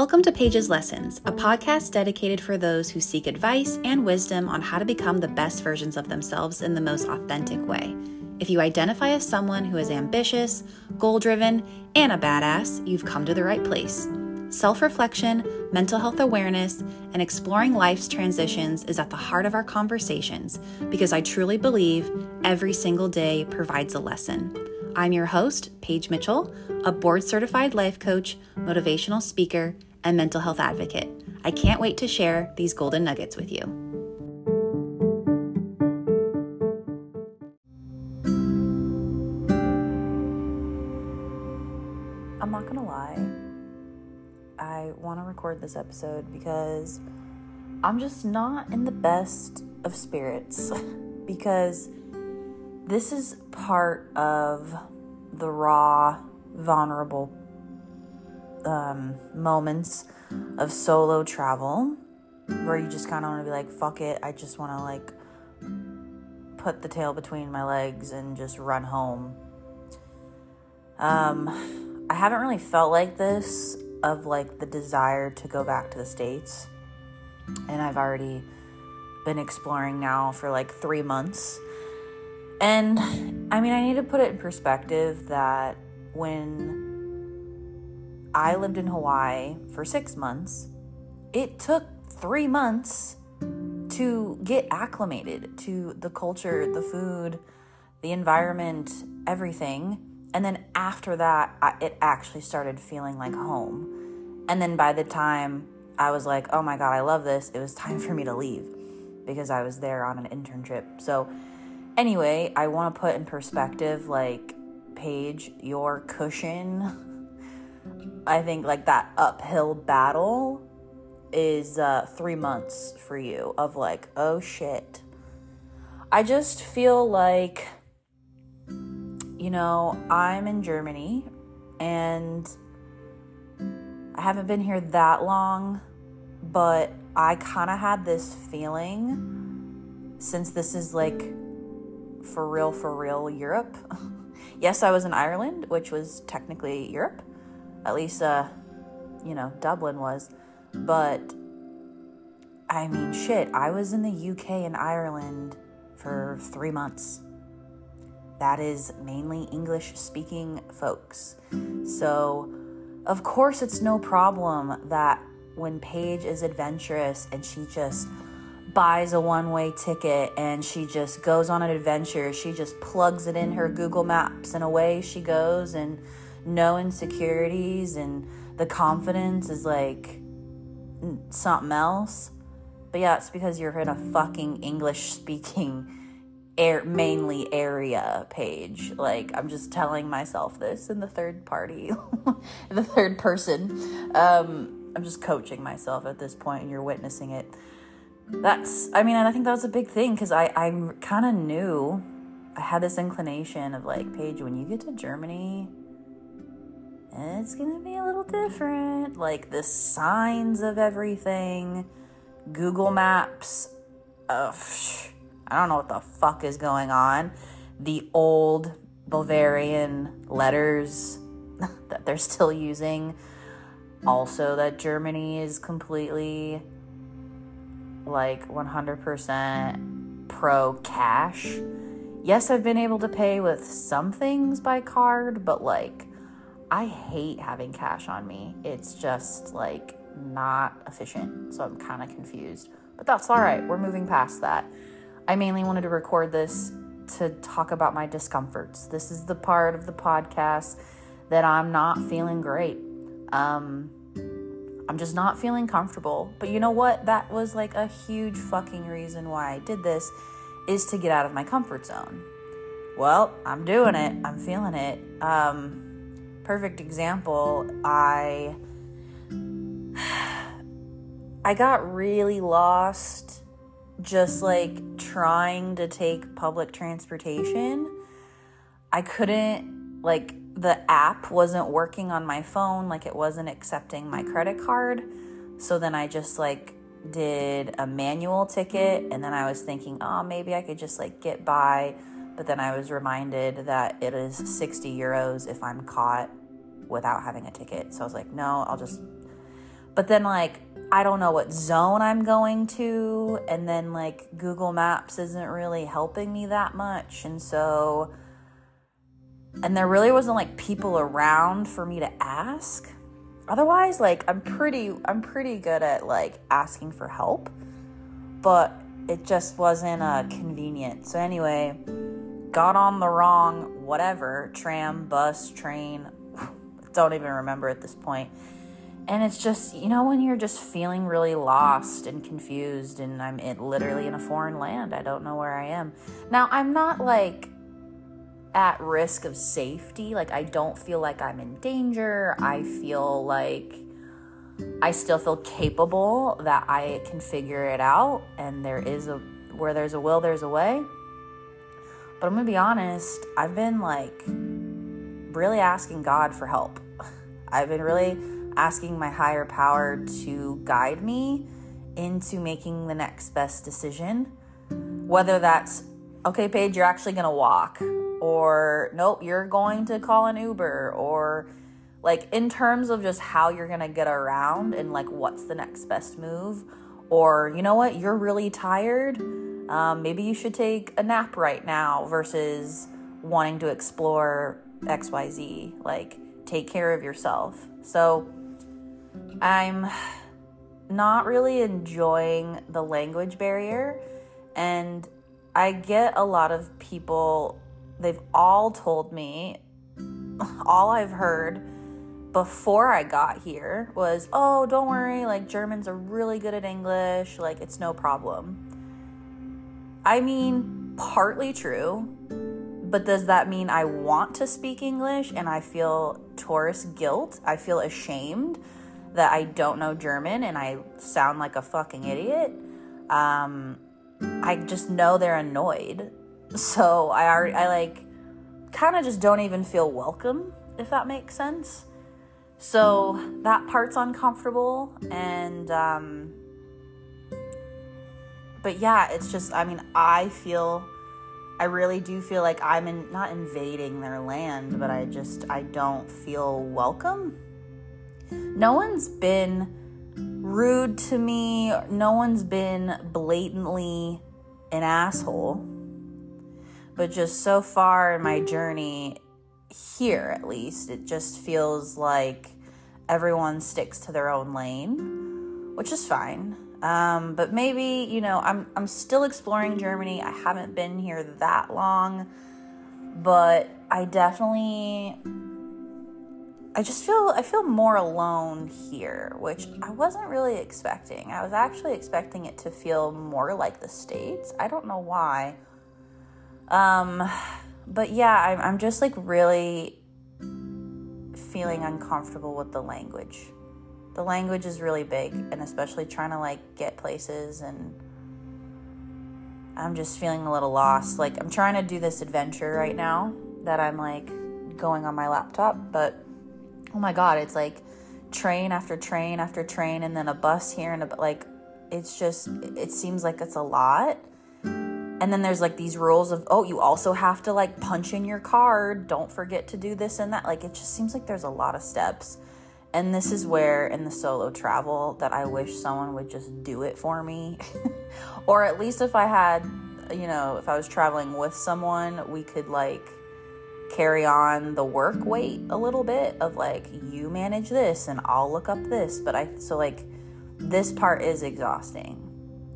Welcome to Paige's Lessons, a podcast dedicated for those who seek advice and wisdom on how to become the best versions of themselves in the most authentic way. If you identify as someone who is ambitious, goal-driven, and a badass, you've come to the right place. Self-reflection, mental health awareness, and exploring life's transitions is at the heart of our conversations because I truly believe every single day provides a lesson. I'm your host, Paige Mitchell, a board-certified life coach, motivational speaker, and mental health advocate. I can't wait to share these golden nuggets with you. I'm not gonna lie. I want to record this episode because I'm just not in the best of spirits because this is part of the raw, vulnerable moments of solo travel where you just kind of want to be like, fuck it. I just want to put the tail between my legs and just run home. I haven't really felt like this of the desire to go back to the States. And I've already been exploring now for 3 months. And I need to put it in perspective that when I lived in Hawaii for 6 months, it took 3 months to get acclimated to the culture, the food, the environment, everything. And then after that, it actually started feeling like home. And then by the time I was like, oh my God, I love this, it was time for me to leave because I was there on an internship. So anyway, I want to put in perspective, Paige, your cushion, I think that uphill battle is 3 months for you of oh shit. I just feel I'm in Germany, and I haven't been here that long, but I kind of had this feeling, since this is for real Europe. Yes, I was in Ireland, which was technically Europe, at least, Dublin was, but shit, I was in the UK and Ireland for 3 months. That is mainly English-speaking folks. So, of course, it's no problem that when Paige is adventurous and she just buys a one-way ticket and she just goes on an adventure, she just plugs it in her Google Maps and away she goes, and no insecurities, and the confidence is something else. But yeah, it's because you're in a fucking English-speaking mainly area, Paige. I'm just telling myself this in the third party, the third person. I'm just coaching myself at this point, and you're witnessing it. And I think that was a big thing, because I kind of knew, I had this inclination of Paige, when you get to Germany, it's gonna be a little different. The signs of everything, Google Maps, I don't know what the fuck is going on. The old Bavarian letters that they're still using. Also, that Germany is completely 100% pro cash. Yes, I've been able to pay with some things by card, but I hate having cash on me. It's just not efficient. So I'm kind of confused, but that's all right. We're moving past that. I mainly wanted to record this to talk about my discomforts. This is the part of the podcast that I'm not feeling great. I'm just not feeling comfortable. But you know what? That was a huge fucking reason why I did this, is to get out of my comfort zone. Well, I'm doing it. I'm feeling it. Perfect example. I got really lost just trying to take public transportation. I couldn't, the app wasn't working on my phone, it wasn't accepting my credit card. So then I just did a manual ticket, and then I was thinking, oh, maybe I could just get by. But then I was reminded that it is 60 euros if I'm caught without having a ticket. So I was no, I'll just But then, like, I don't know what zone I'm going to, and then, like, Google Maps isn't really helping me that much, and so... And there really wasn't, like, people around for me to ask. Otherwise, like, I'm pretty good at, like, asking for help, but it just wasn't convenient. So anyway, got on the wrong whatever, tram, bus, train, don't even remember at this point. And it's just, you know, when you're just feeling really lost and confused, and I'm literally in a foreign land. I don't know where I am. Now, I'm not, like, at risk of safety. Like, I don't feel like I'm in danger. I feel like I still feel capable, that I can figure it out. And where there's a will, there's a way. But I'm going to be honest, I've been, like, really asking God for help. I've been really asking my higher power to guide me into making the next best decision. Whether that's, okay, Paige, you're actually going to walk, or nope, you're going to call an Uber, or, like, in terms of just how you're going to get around and, like, what's the next best move. Or, you know what, you're really tired. Maybe you should take a nap right now versus wanting to explore XYZ. Like, take care of yourself. So I'm not really enjoying the language barrier. And I get a lot of people, they've all told me, all I've heard before I got here was, oh, don't worry, like, Germans are really good at English, like, it's no problem. I mean, partly true, but does that mean I want to speak English and I feel tourist guilt? I feel ashamed that I don't know German and I sound like a fucking idiot. I just know they're annoyed. So I like, kind of just don't even feel welcome, if that makes sense. So that part's uncomfortable, and, but yeah, it's just, I mean, I really do feel like I'm not invading their land, but I don't feel welcome. No one's been rude to me. No one's been blatantly an asshole. But just so far in my journey here, at least, it just feels like everyone sticks to their own lane, which is fine. But maybe, you know, I'm still exploring Germany. I haven't been here that long, but I feel more alone here, which I wasn't really expecting. I was actually expecting it to feel more like the States. I don't know why. But yeah, I'm just, like, really feeling uncomfortable with the language. The language is really big, and especially trying to, like, get places, and I'm just feeling a little lost. Like, I'm trying to do this adventure right now that I'm, like, going on my laptop, but oh my God, it's, like, train after train after train, and then a bus here, and like, it's just, it seems like it's a lot. And then there's, like, these rules of, oh, you also have to, like, punch in your card. Don't forget to do this and that. Like, it just seems like there's a lot of steps. And this is where, in the solo travel, that I wish someone would just do it for me. Or at least if I had, you know, if I was traveling with someone, we could, like, carry on the work weight a little bit of, like, you manage this and I'll look up this. But so, like, this part is exhausting.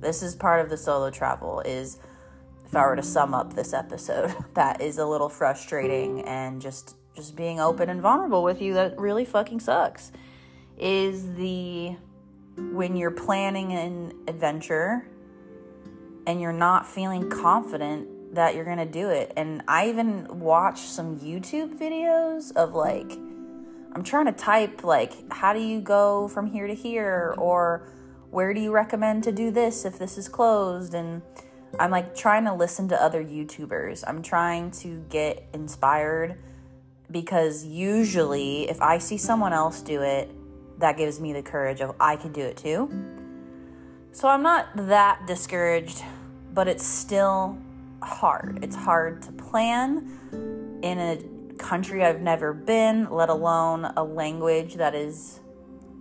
This is part of the solo travel is... If I were to sum up this episode, that is a little frustrating, and just being open and vulnerable with you, that really fucking sucks, is when you're planning an adventure and you're not feeling confident that you're going to do it. And I even watched some YouTube videos of, like, I'm trying to type, like, how do you go from here to here, or where do you recommend to do this if this is closed, and... I'm, like, trying to listen to other YouTubers. I'm trying to get inspired, because usually if I see someone else do it, that gives me the courage of I can do it too. So I'm not that discouraged, but it's still hard. It's hard to plan in a country I've never been, let alone a language that is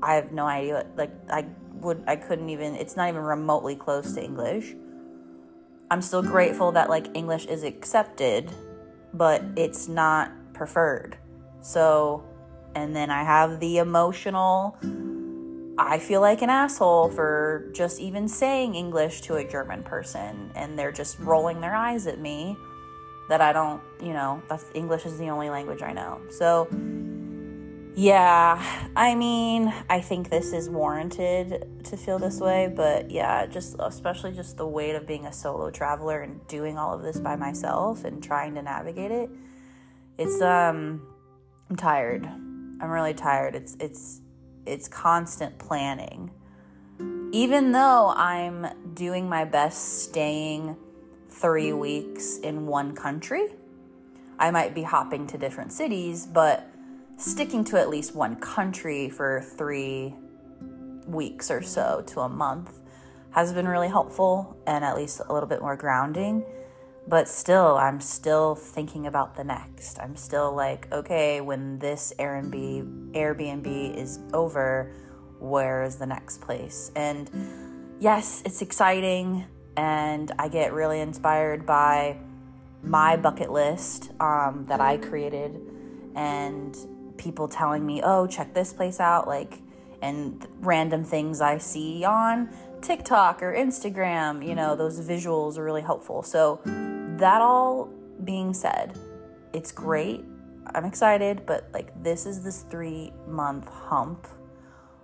I have no idea. Like, I couldn't even, it's not even remotely close to English. I'm still grateful that, like, English is accepted, but it's not preferred. So, and then I have the emotional, I feel like an asshole for just even saying English to a German person, and they're just rolling their eyes at me that I don't, you know, that's, English is the only language I know. So, yeah, I mean, I think this is warranted to feel this way, but yeah, just especially just the weight of being a solo traveler and doing all of this by myself and trying to navigate it. It's, I'm tired. I'm really tired. It's constant planning. Even though I'm doing my best staying 3 weeks in one country, I might be hopping to different cities, but sticking to at least one country for 3 weeks or so to a month has been really helpful and at least a little bit more grounding. But still, I'm still thinking about the next. I'm still like, okay, when this Airbnb is over, where is the next place? And yes, it's exciting, and I get really inspired by my bucket list that I created, and people telling me, oh, check this place out, like, and random things I see on TikTok or Instagram, you know, those visuals are really helpful. So that all being said, it's great. I'm excited, but like this 3-month hump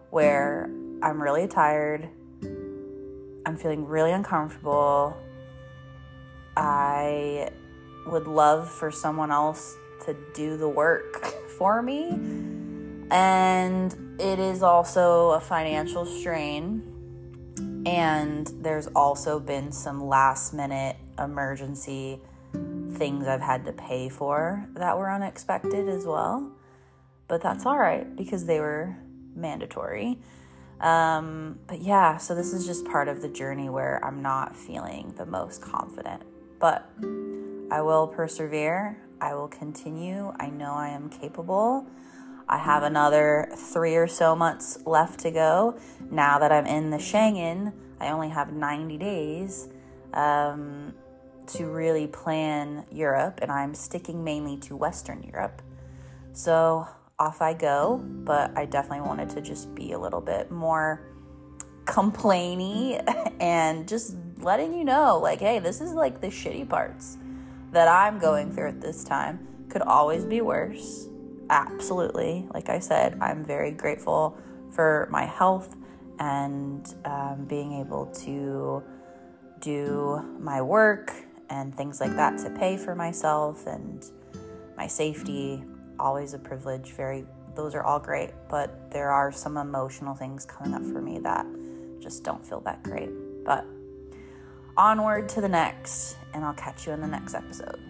where I'm really tired. I'm feeling really uncomfortable. I would love for someone else to do the work for me. And it is also a financial strain. And there's also been some last minute emergency things I've had to pay for that were unexpected as well. But that's all right because they were mandatory. But yeah, so this is just part of the journey where I'm not feeling the most confident. But I will persevere. I will continue. I know I am capable. I have another 3 or so months left to go. Now that I'm in the Schengen, I only have 90 days to really plan Europe, and I'm sticking mainly to Western Europe. So off I go, but I definitely wanted to just be a little bit more complainy and just letting you know, like, hey, this is like the shitty parts that I'm going through at this time. Could always be worse. Absolutely. Like I said, I'm very grateful for my health and being able to do my work and things like that to pay for myself and my safety. Always a privilege. Those are all great, but there are some emotional things coming up for me that just don't feel that great. But onward to the next, and I'll catch you in the next episode.